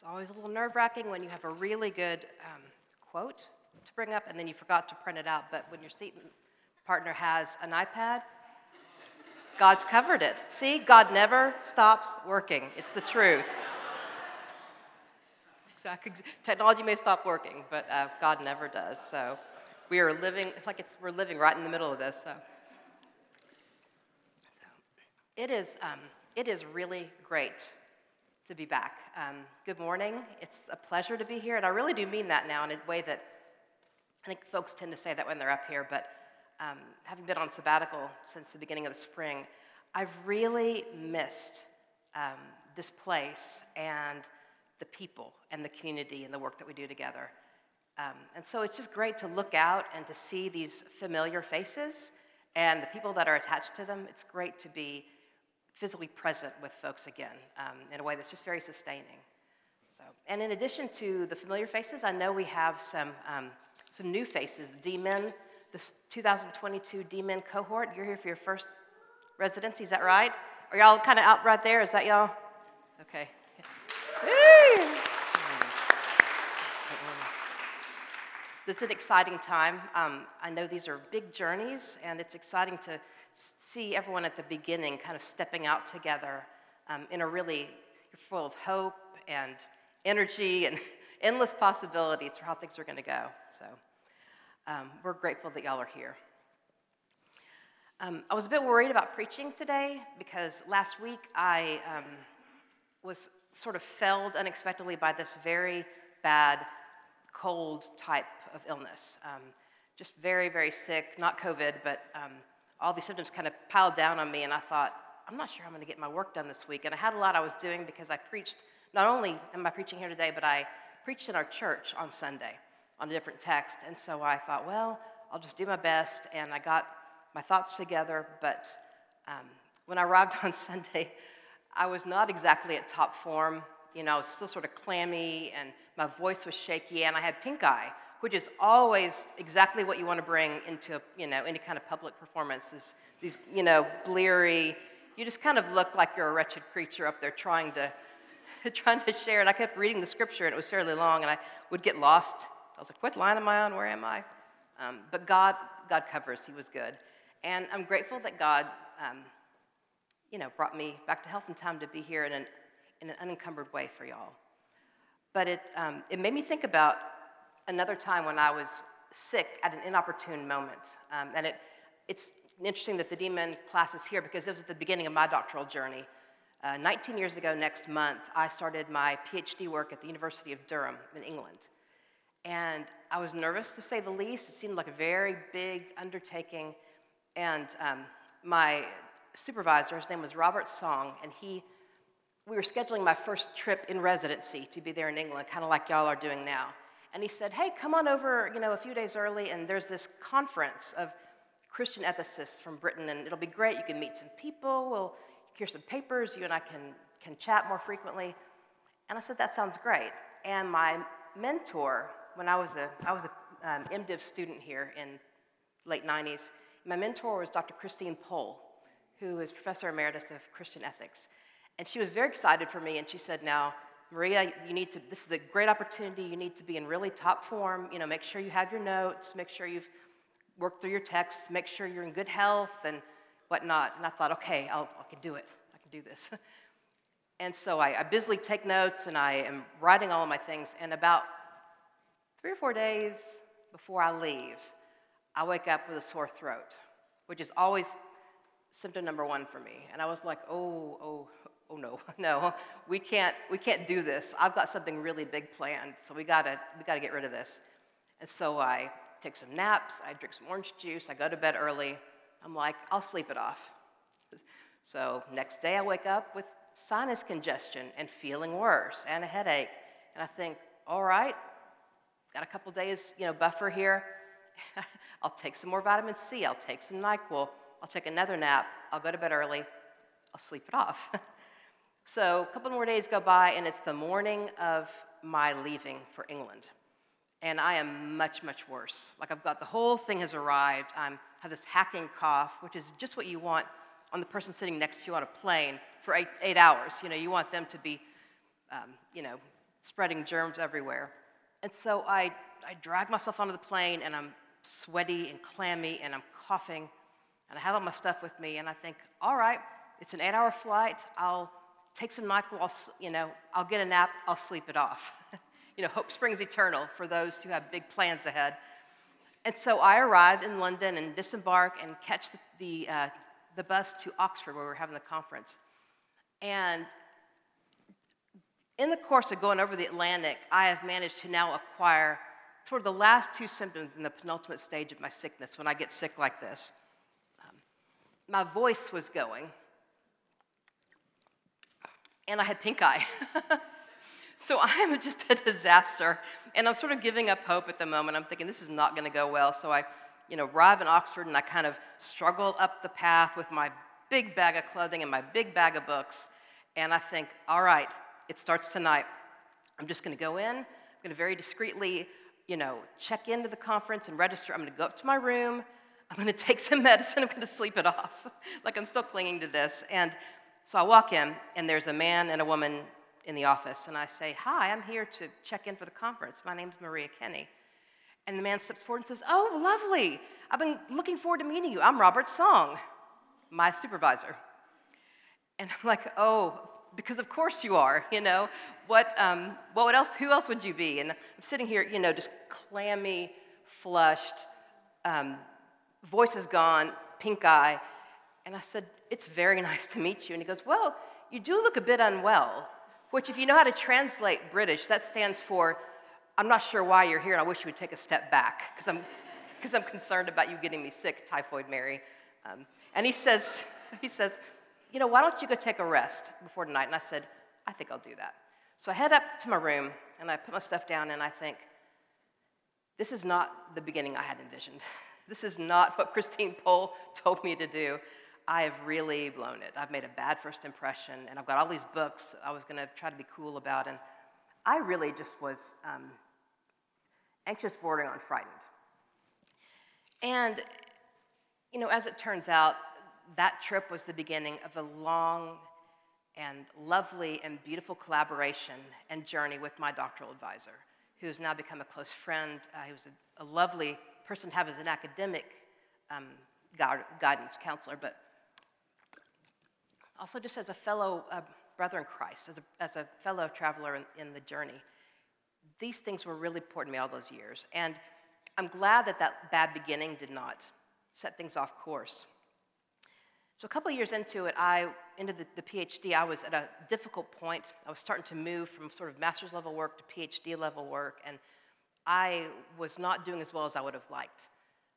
It's always a little nerve-wracking when you have a really good quote to bring up and then you forgot to print it out, but when your seat partner has an iPad, God's covered it. See, God never stops working. It's the truth. Exactly. Technology may stop working, but God never does. So we are living, we're living right in the middle of this. So it is really great to be back. Good morning. It's a pleasure to be here, and I really do mean that now in a way that I think folks tend to say that when they're up here, but having been on sabbatical since the beginning of the spring, I've really missed this place and the people and the community and the work that we do together. And so it's just great to look out and to see these familiar faces and the people that are attached to them. It's great to be physically present with folks again in a way that's just very sustaining. So, and in addition to the familiar faces, I know we have some new faces, the D-Men. This 2022 D-Men cohort, you're here for your first residency, is that right? Are y'all kind of out right there? Is that y'all? Okay. It's an exciting time. I know these are big journeys, and it's exciting to see everyone at the beginning kind of stepping out together in a really, you're full of hope and energy and endless possibilities for how things are going to go. So. We're grateful that y'all are here. I was a bit worried about preaching today because last week I was sort of felled unexpectedly by this very bad cold type of illness. Just very, very sick, not COVID, but all these symptoms kind of piled down on me, and I thought, I'm not sure I'm going to get my work done this week. And I had a lot I was doing because I preached, not only am I preaching here today, but I preached in our church on Sunday on a different text, and so I thought, well, I'll just do my best, and I got my thoughts together, but when I arrived on Sunday, I was not exactly at top form. You know, I was still sort of clammy, and my voice was shaky, and I had pink eye, which is always exactly what you want to bring into, you know, any kind of public performance, is these, you know, bleary, you just kind of look like you're a wretched creature up there trying to share, and I kept reading the scripture, and it was fairly long, and I would get lost. I was like, what line am I on? Where am I? But God covers. He was good. And I'm grateful that God, you know, brought me back to health and time to be here in an unencumbered way for y'all. But it made me think about another time when I was sick at an inopportune moment. And it's interesting that the D-Men class is here because it was at the beginning of my doctoral journey. 19 years ago next month, I started my PhD work at the University of Durham in England. And I was nervous, to say the least. It seemed like a very big undertaking. And my supervisor, his name was Robert Song, and we were scheduling my first trip in residency to be there in England, kind of like y'all are doing now. And he said, hey, come on over, you know, a few days early, and there's this conference of Christian ethicists from Britain, and it'll be great. You can meet some people. We'll hear some papers. You and I can chat more frequently. And I said, that sounds great. And my mentor, when I was a MDiv student here in late 90s, my mentor was Dr. Christine Pohl, who is Professor Emeritus of Christian Ethics. And she was very excited for me, and she said, now, Maria, this is a great opportunity. You need to be in really top form. You know, make sure you have your notes. Make sure you've worked through your texts. Make sure you're in good health and whatnot. And I thought, okay, I can do it. I can do this. And so I busily take notes, and I am writing all of my things, and about 3 or 4 days before I leave, I wake up with a sore throat, which is always symptom number one for me. And I was like, oh, no, we can't do this. I've got something really big planned, so we gotta get rid of this. And so I take some naps, I drink some orange juice, I go to bed early. I'm like, I'll sleep it off. So next day I wake up with sinus congestion and feeling worse and a headache. And I think, all right, got a couple days, you know, buffer here. I'll take some more vitamin C. I'll take some NyQuil. I'll take another nap. I'll go to bed early. I'll sleep it off. So a couple more days go by, and it's the morning of my leaving for England. And I am much, much worse. Like, I've got the whole thing has arrived. I have this hacking cough, which is just what you want on the person sitting next to you on a plane for eight hours. You know, you want them to be, you know, spreading germs everywhere. And so I drag myself onto the plane, and I'm sweaty and clammy, and I'm coughing, and I have all my stuff with me, and I think, all right, it's an 8-hour flight, I'll take some NyQuil, I'll get a nap, I'll sleep it off. Hope springs eternal for those who have big plans ahead. And so I arrive in London and disembark and catch the bus to Oxford, where we were having the conference. And in the course of going over the Atlantic, I have managed to now acquire toward the last two symptoms in the penultimate stage of my sickness when I get sick like this. My voice was going, and I had pink eye. So I am just a disaster, and I'm sort of giving up hope at the moment. I'm thinking this is not going to go well. So I, arrive in Oxford, and I kind of struggle up the path with my big bag of clothing and my big bag of books, and I think, all right, it starts tonight. I'm just going to go in. I'm going to very discreetly, check into the conference and register. I'm going to go up to my room. I'm going to take some medicine. I'm going to sleep it off. Like I'm still clinging to this. And so I walk in, and there's a man and a woman in the office, and I say, hi, I'm here to check in for the conference. My name's Maria Kenny. And the man steps forward and says, oh, lovely. I've been looking forward to meeting you. I'm Robert Song, my supervisor. And I'm like, oh, because of course you are, What else, who else would you be? And I'm sitting here, just clammy, flushed, voice is gone, pink eye. And I said, it's very nice to meet you. And he goes, well, you do look a bit unwell. Which, if you know how to translate British, that stands for, I'm not sure why you're here, and I wish you would take a step back, because I'm concerned about you getting me sick, Typhoid Mary. And he says, why don't you go take a rest before tonight? And I said, I think I'll do that. So I head up to my room, and I put my stuff down, and I think, this is not the beginning I had envisioned. This is not what Christine Pohl told me to do. I have really blown it. I've made a bad first impression, and I've got all these books I was going to try to be cool about, and I really just was anxious, bordering on frightened. And, as it turns out, that trip was the beginning of a long and lovely and beautiful collaboration and journey with my doctoral advisor, who has now become a close friend. He was a lovely person to have as an academic guidance counselor, but also just as a fellow brother in Christ, as a fellow traveler in the journey. These things were really important to me all those years, and I'm glad that bad beginning did not set things off course. So a couple of years into it, into the PhD, I was at a difficult point. I was starting to move from sort of master's level work to PhD level work, and I was not doing as well as I would have liked.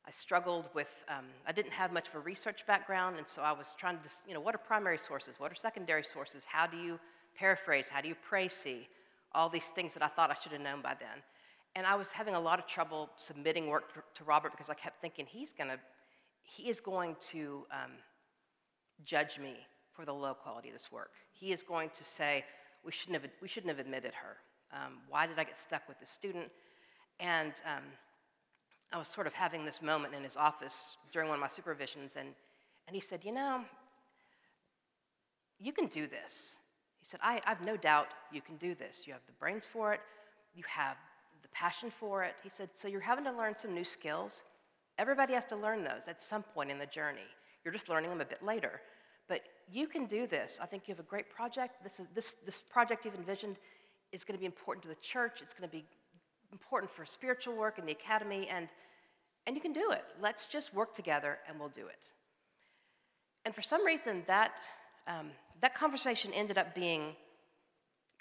I struggled with, I didn't have much of a research background, and so I was trying to, what are primary sources? What are secondary sources? How do you paraphrase? How do you précis? All these things that I thought I should have known by then. And I was having a lot of trouble submitting work to Robert, because I kept thinking, he is going to judge me for the low quality of this work. He is going to say, we shouldn't have admitted her. Why did I get stuck with this student? And I was sort of having this moment in his office during one of my supervisions, and he said, you can do this. He said, I have no doubt you can do this. You have the brains for it. You have the passion for it. He said, so you're having to learn some new skills. Everybody has to learn those at some point in the journey. You're just learning them a bit later. But you can do this. I think you have a great project. This project you've envisioned is going to be important to the church. It's going to be important for spiritual work in the academy, and you can do it. Let's just work together, and we'll do it. And for some reason, that conversation ended up being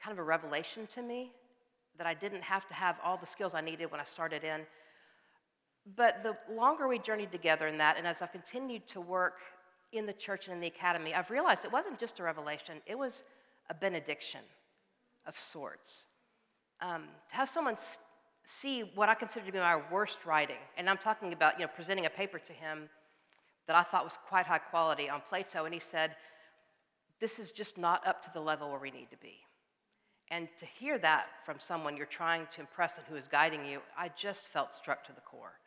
kind of a revelation to me, that I didn't have to have all the skills I needed when I started in. But the longer we journeyed together in that, and as I've continued to work in the church and in the academy, I've realized it wasn't just a revelation. It was a benediction of sorts. To have someone see what I consider to be my worst writing, and I'm talking about presenting a paper to him that I thought was quite high quality on Plato, and he said, this is just not up to the level where we need to be. And to hear that from someone you're trying to impress and who is guiding you, I just felt struck to the core.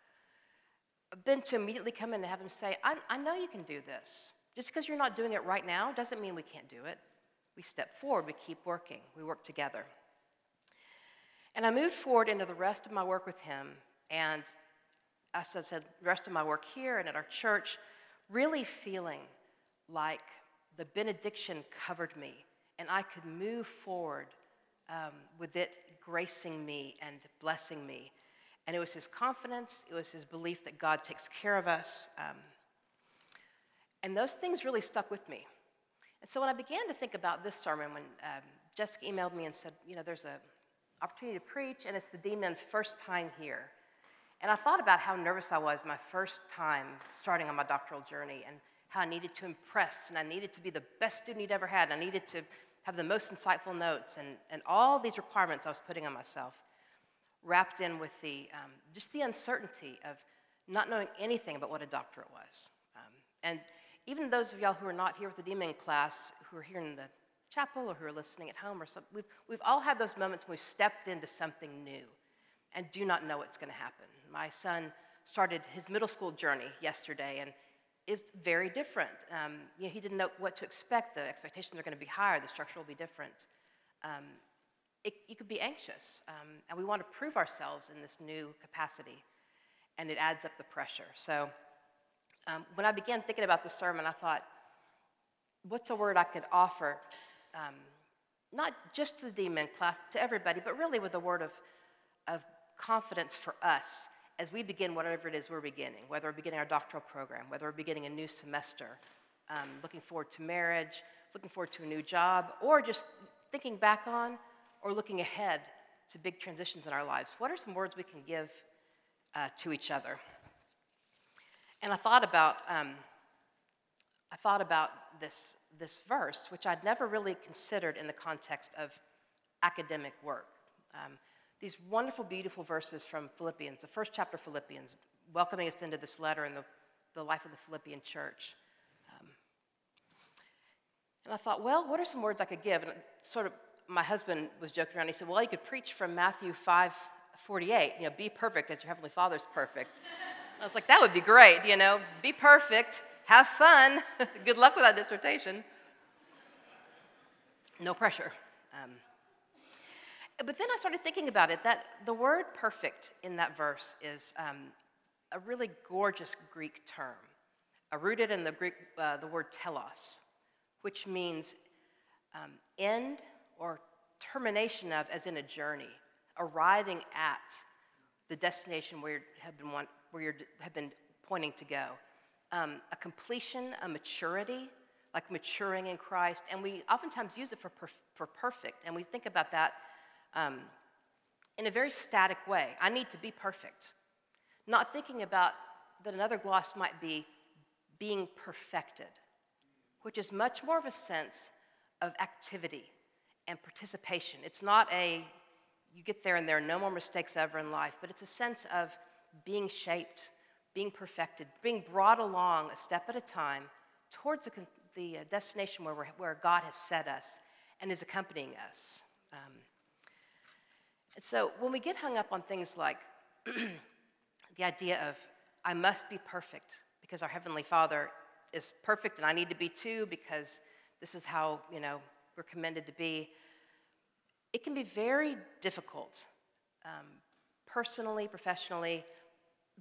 Then to immediately come in and have him say, I know you can do this. Just because you're not doing it right now doesn't mean we can't do it. We step forward, we keep working, we work together. And I moved forward into the rest of my work with him, and as I said, the rest of my work here and at our church, really feeling like the benediction covered me, and I could move forward with it gracing me and blessing me. And it was his confidence, it was his belief that God takes care of us. And those things really stuck with me. And so when I began to think about this sermon, when Jessica emailed me and said, you know, there's an opportunity to preach, and it's the D-Men's first time here. And I thought about how nervous I was my first time starting on my doctoral journey, and how I needed to impress, and I needed to be the best student he'd ever had, and I needed to have the most insightful notes, and all these requirements I was putting on myself, wrapped in with the just the uncertainty of not knowing anything about what a doctorate was. And even those of y'all who are not here with the D-Men class, who are here in the chapel or who are listening at home or something, we've all had those moments when we've stepped into something new and do not know what's going to happen. My son started his middle school journey yesterday, and it's very different. You know, he didn't know what to expect. The expectations are going to be higher. The structure will be different. You could be anxious, and we want to prove ourselves in this new capacity, and it adds up the pressure. So when I began thinking about this sermon, I thought, what's a word I could offer, not just to the D-Men class, to everybody, but really with a word of confidence for us as we begin whatever it is we're beginning, whether we're beginning our doctoral program, whether we're beginning a new semester, looking forward to marriage, looking forward to a new job, or just thinking back on or looking ahead to big transitions in our lives. What are some words we can give to each other? And I thought about this verse, which I'd never really considered in the context of academic work. These wonderful, beautiful verses from Philippians, the first chapter of Philippians, welcoming us into this letter and the life of the Philippian church. And I thought, well, what are some words I could give? And sort of my husband was joking around. He said, well, you could preach from Matthew 5:48, you know, be perfect as your heavenly Father's perfect. I was like, that would be great, you know, be perfect, have fun. Good luck with that dissertation. No pressure. But then I started thinking about it, that the word perfect in that verse is a really gorgeous Greek term, rooted in the Greek, the word telos, which means end or termination of, as in a journey, arriving at the destination where you have been, pointing to go. A completion, a maturity, like maturing in Christ, and we oftentimes use it for perfect, and we think about that in a very static way. I need to be perfect. Not thinking about that another gloss might be being perfected, which is much more of a sense of activity and participation. It's not a, you get there and there are no more mistakes ever in life, but it's a sense of being shaped, being perfected, being brought along a step at a time towards the destination where God has set us and is accompanying us. And so when we get hung up on things like the idea of, I must be perfect because our Heavenly Father is perfect and I need to be too because this is how, you know, we're commended to be, it can be very difficult, personally, professionally,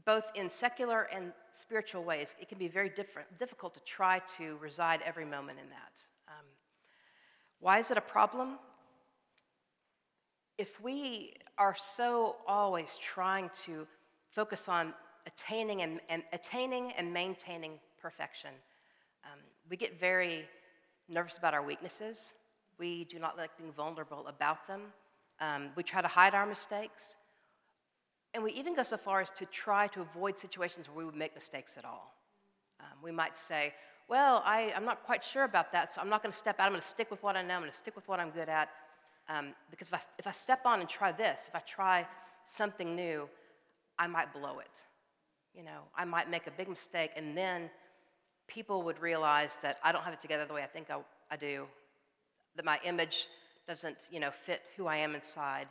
both in secular and spiritual ways. It can be very difficult to try to reside every moment in that. Why is it a problem? If we are so always trying to focus on attaining and maintaining perfection, we get very nervous about our weaknesses. We do not like being vulnerable about them. We try to hide our mistakes. And we even go so far as to try to avoid situations where we would make mistakes at all. We might say, well, I'm not quite sure about that, so I'm not going to step out. I'm going to stick with what I know. I'm going to stick with what I'm good at. Because if I step on and try this, if I try something new, I might blow it. You know, I might make a big mistake, and then people would realize that I don't have it together the way I think I do, that my image doesn't, you know, fit who I am inside.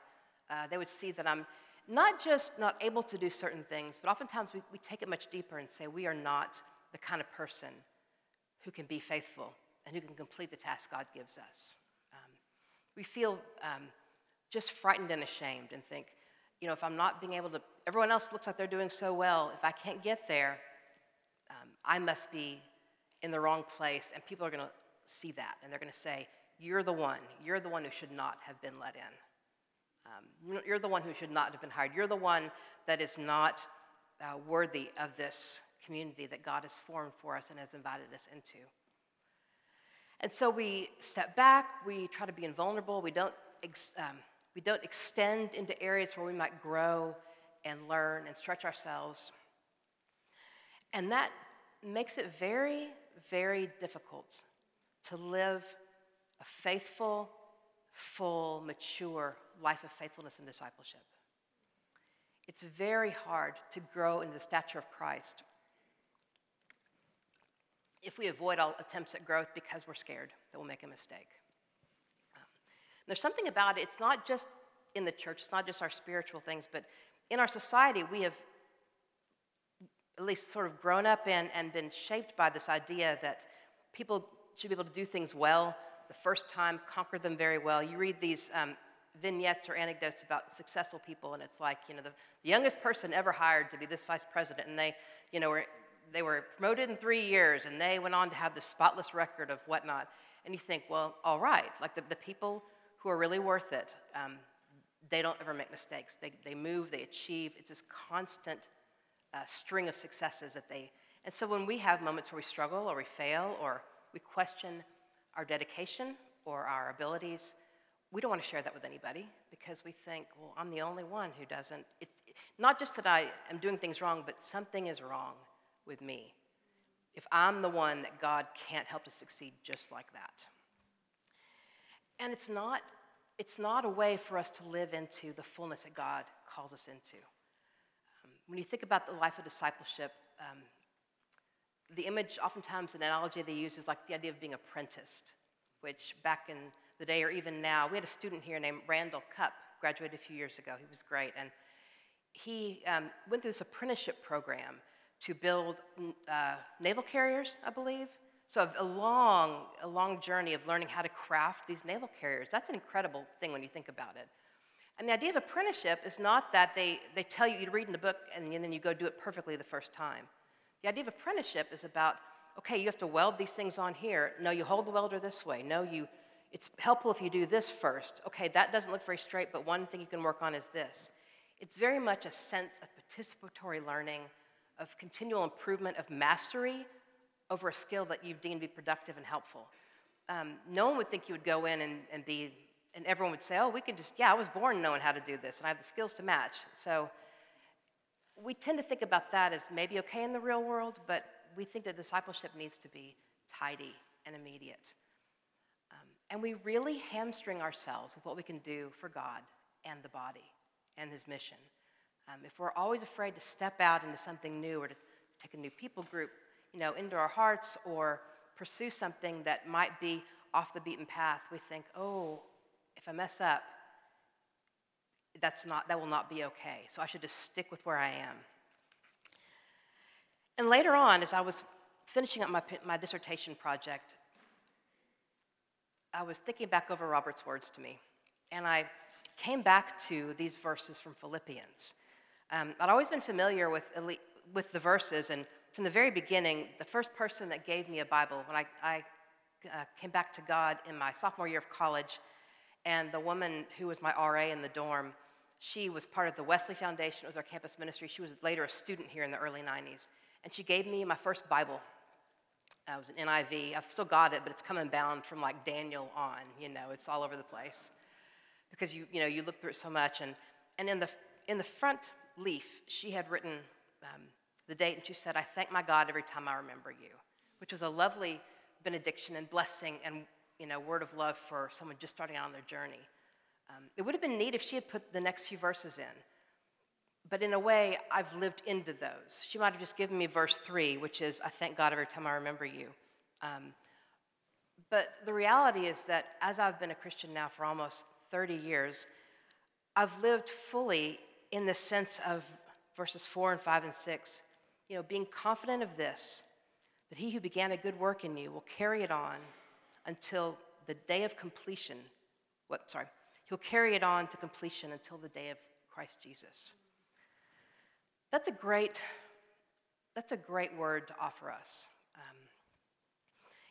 They would see that I'm not just not able to do certain things, but oftentimes we take it much deeper and say we are not the kind of person who can be faithful and who can complete the task God gives us. We feel just frightened and ashamed and think, you know, if I'm not being able to, everyone else looks like they're doing so well. If I can't get there, I must be in the wrong place, and people are going to see that, and they're going to say, you're the one who should not have been let in. You're the one who should not have been hired. You're the one that is not worthy of this community that God has formed for us and has invited us into. And so we step back, we try to be invulnerable, we don't extend into areas where we might grow and learn and stretch ourselves. And that makes it very, very difficult to live a faithful, full, mature life of faithfulness and discipleship. It's very hard to grow in the stature of Christ if we avoid all attempts at growth because we're scared that we'll make a mistake. There's something about it, it's not just in the church, it's not just our spiritual things, but in our society we have at least sort of grown up in and been shaped by this idea that people should be able to do things well the first time, conquer them very well. You read these vignettes or anecdotes about successful people, and it's like, you know, the youngest person ever hired to be this vice president, and they, you know, were promoted in 3 years, and they went on to have this spotless record of whatnot. And you think, well, all right, like the people who are really worth it, they don't ever make mistakes. They move, they achieve. It's this constant string of successes that they... And so when we have moments where we struggle or we fail or we question our dedication or our abilities, we don't want to share that with anybody because we think, well, I'm the only one who doesn't. It's not just that I am doing things wrong, but something is wrong with me if I'm the one that God can't help to succeed just like that. And it's not a way for us to live into the fullness that God calls us into. When you think about the life of discipleship, the image, oftentimes an analogy they use is like the idea of being apprenticed, which back in the day or even now, we had a student here named Randall Cupp, graduated a few years ago. He was great, and he went through this apprenticeship program to build naval carriers, I believe. So a long journey of learning how to craft these naval carriers. That's an incredible thing when you think about it. And the idea of apprenticeship is not that they tell you, you read in the book and then you go do it perfectly the first time. The idea of apprenticeship is about, okay, you have to weld these things on here. No, you hold the welder this way. No, it's helpful if you do this first. Okay, that doesn't look very straight, but one thing you can work on is this. It's very much a sense of participatory learning, of continual improvement, of mastery over a skill that you've deemed to be productive and helpful. No one would think you would go in and everyone would say, oh, we can just, yeah, I was born knowing how to do this, and I have the skills to match. So we tend to think about that as maybe okay in the real world, but we think that discipleship needs to be tidy and immediate. And we really hamstring ourselves with what we can do for God and the body and his mission. If we're always afraid to step out into something new or to take a new people group, you know, into our hearts or pursue something that might be off the beaten path, we think, oh, if I mess up, that will not be okay. So I should just stick with where I am. And later on, as I was finishing up my dissertation project, I was thinking back over Robert's words to me, and I came back to these verses from Philippians. I'd always been familiar with the verses, and from the very beginning, the first person that gave me a Bible, when I came back to God in my sophomore year of college, and the woman who was my RA in the dorm, she was part of the Wesley Foundation. It was our campus ministry. She was later a student here in the early 90s, and she gave me my first Bible. It was an NIV. I've still got it, but it's come and bound from like Daniel on. You know, it's all over the place because you look through it so much. And in the front leaf, she had written the date, and she said, I thank my God every time I remember you, which was a lovely benediction and blessing and, you know, word of love for someone just starting out on their journey. It would have been neat if she had put the next few verses in, but in a way, I've lived into those. She might have just given me verse 3, which is, I thank God every time I remember you. But the reality is that as I've been a Christian now for almost 30 years, I've lived fully in the sense of verses 4 and 5 and 6, you know, being confident of this, that he who began a good work in you will carry it on until the day of completion. He'll carry it on to completion until the day of Christ Jesus. That's a great word to offer us.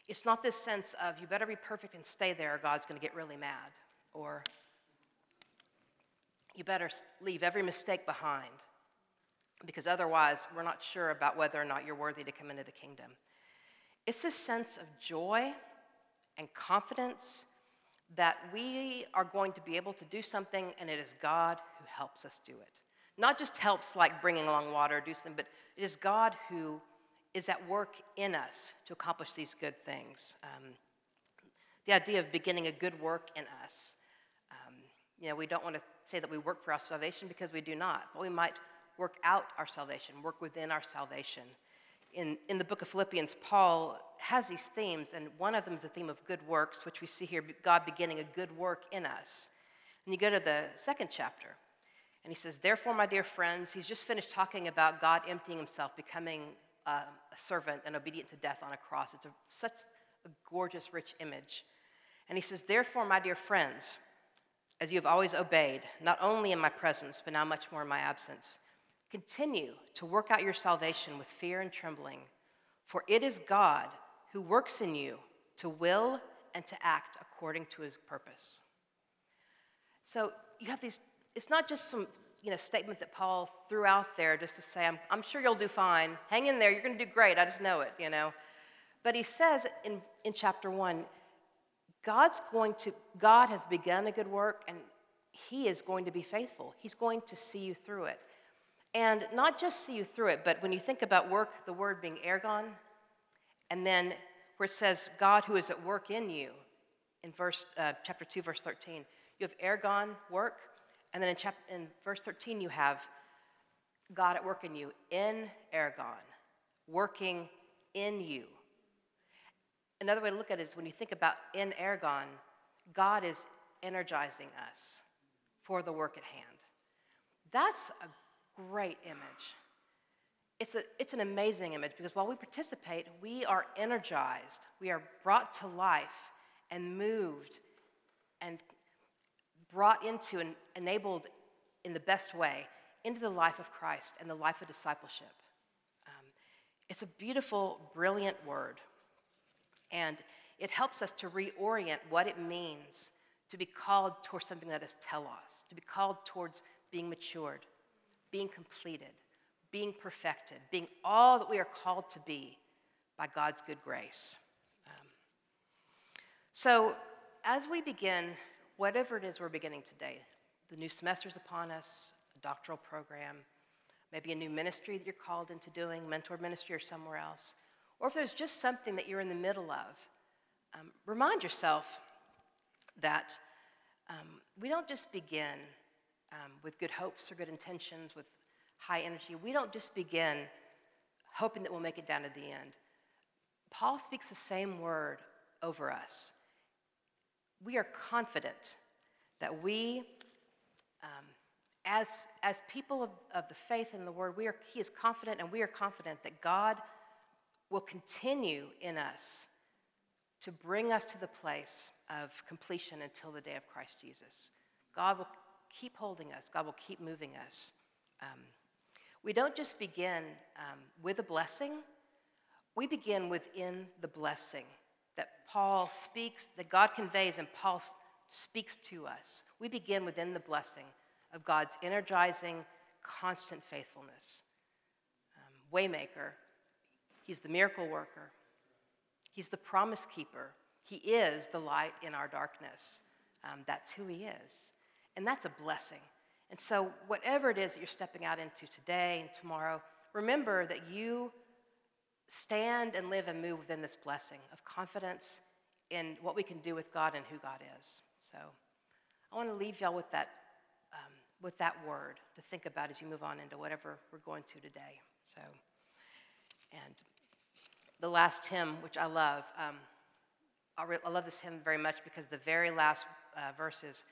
It's not this sense of, you better be perfect and stay there or God's going to get really mad. Or, you better leave every mistake behind, because otherwise we're not sure about whether or not you're worthy to come into the kingdom. It's this sense of joy and confidence that we are going to be able to do something, and it is God who helps us do it. Not just helps like bringing along water or do something, but it is God who is at work in us to accomplish these good things. The idea of beginning a good work in us. We don't want to say that we work for our salvation, because we do not, but we might work out our salvation, work within our salvation. In the book of Philippians, Paul has these themes, and one of them is the theme of good works, which we see here, God beginning a good work in us. And you go to the second chapter, and he says, therefore, my dear friends, he's just finished talking about God emptying himself, becoming a servant and obedient to death on a cross. It's such a gorgeous, rich image. And he says, therefore, my dear friends, as you have always obeyed, not only in my presence, but now much more in my absence, continue to work out your salvation with fear and trembling, for it is God who works in you to will and to act according to his purpose. So you have these, it's not just some statement that Paul threw out there just to say, I'm sure you'll do fine, hang in there, you're going to do great, I just know it, But he says in chapter 1, God has begun a good work, and he is going to be faithful. He's going to see you through it. And not just see you through it, but when you think about work, the word being ergon, and then where it says God who is at work in you, in chapter 2, verse 13, you have ergon, work, and then in verse 13 you have God at work in you, in ergon, working in you. Another way to look at it is when you think about in ergon, God is energizing us for the work at hand. That's a great image. It's an amazing image, because while we participate, we are energized. We are brought to life and moved and brought into and enabled in the best way into the life of Christ and the life of discipleship. It's a beautiful, brilliant word. And it helps us to reorient what it means to be called towards something that is telos, to be called towards being matured, being completed, being perfected, being all that we are called to be by God's good grace. So as we begin, whatever it is we're beginning today, the new semester's upon us, a doctoral program, maybe a new ministry that you're called into doing, mentor ministry or somewhere else, or if there's just something that you're in the middle of, remind yourself that we don't just begin with good hopes or good intentions, with high energy. We don't just begin hoping that we'll make it down to the end. Paul speaks the same word over us. We are confident that we, as people of the faith and the word, he is confident, and we are confident that God will continue in us to bring us to the place of completion until the day of Christ Jesus. God will keep holding us. God will keep moving us. We don't just begin with a blessing. We begin within the blessing that Paul speaks, that God conveys and Paul speaks to us. We begin within the blessing of God's energizing, constant faithfulness. Waymaker, he's the miracle worker. He's the promise keeper. He is the light in our darkness. That's who he is. And that's a blessing. And so whatever it is that you're stepping out into today and tomorrow, remember that you stand and live and move within this blessing of confidence in what we can do with God and who God is. So I want to leave y'all with that word to think about as you move on into whatever we're going to today. So, and the last hymn, which I love, I love this hymn very much because the very last verse is,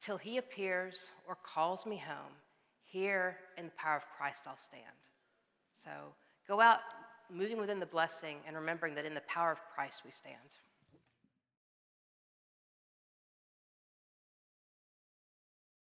till he appears or calls me home, here in the power of Christ I'll stand. So go out moving within the blessing and remembering that in the power of Christ we stand.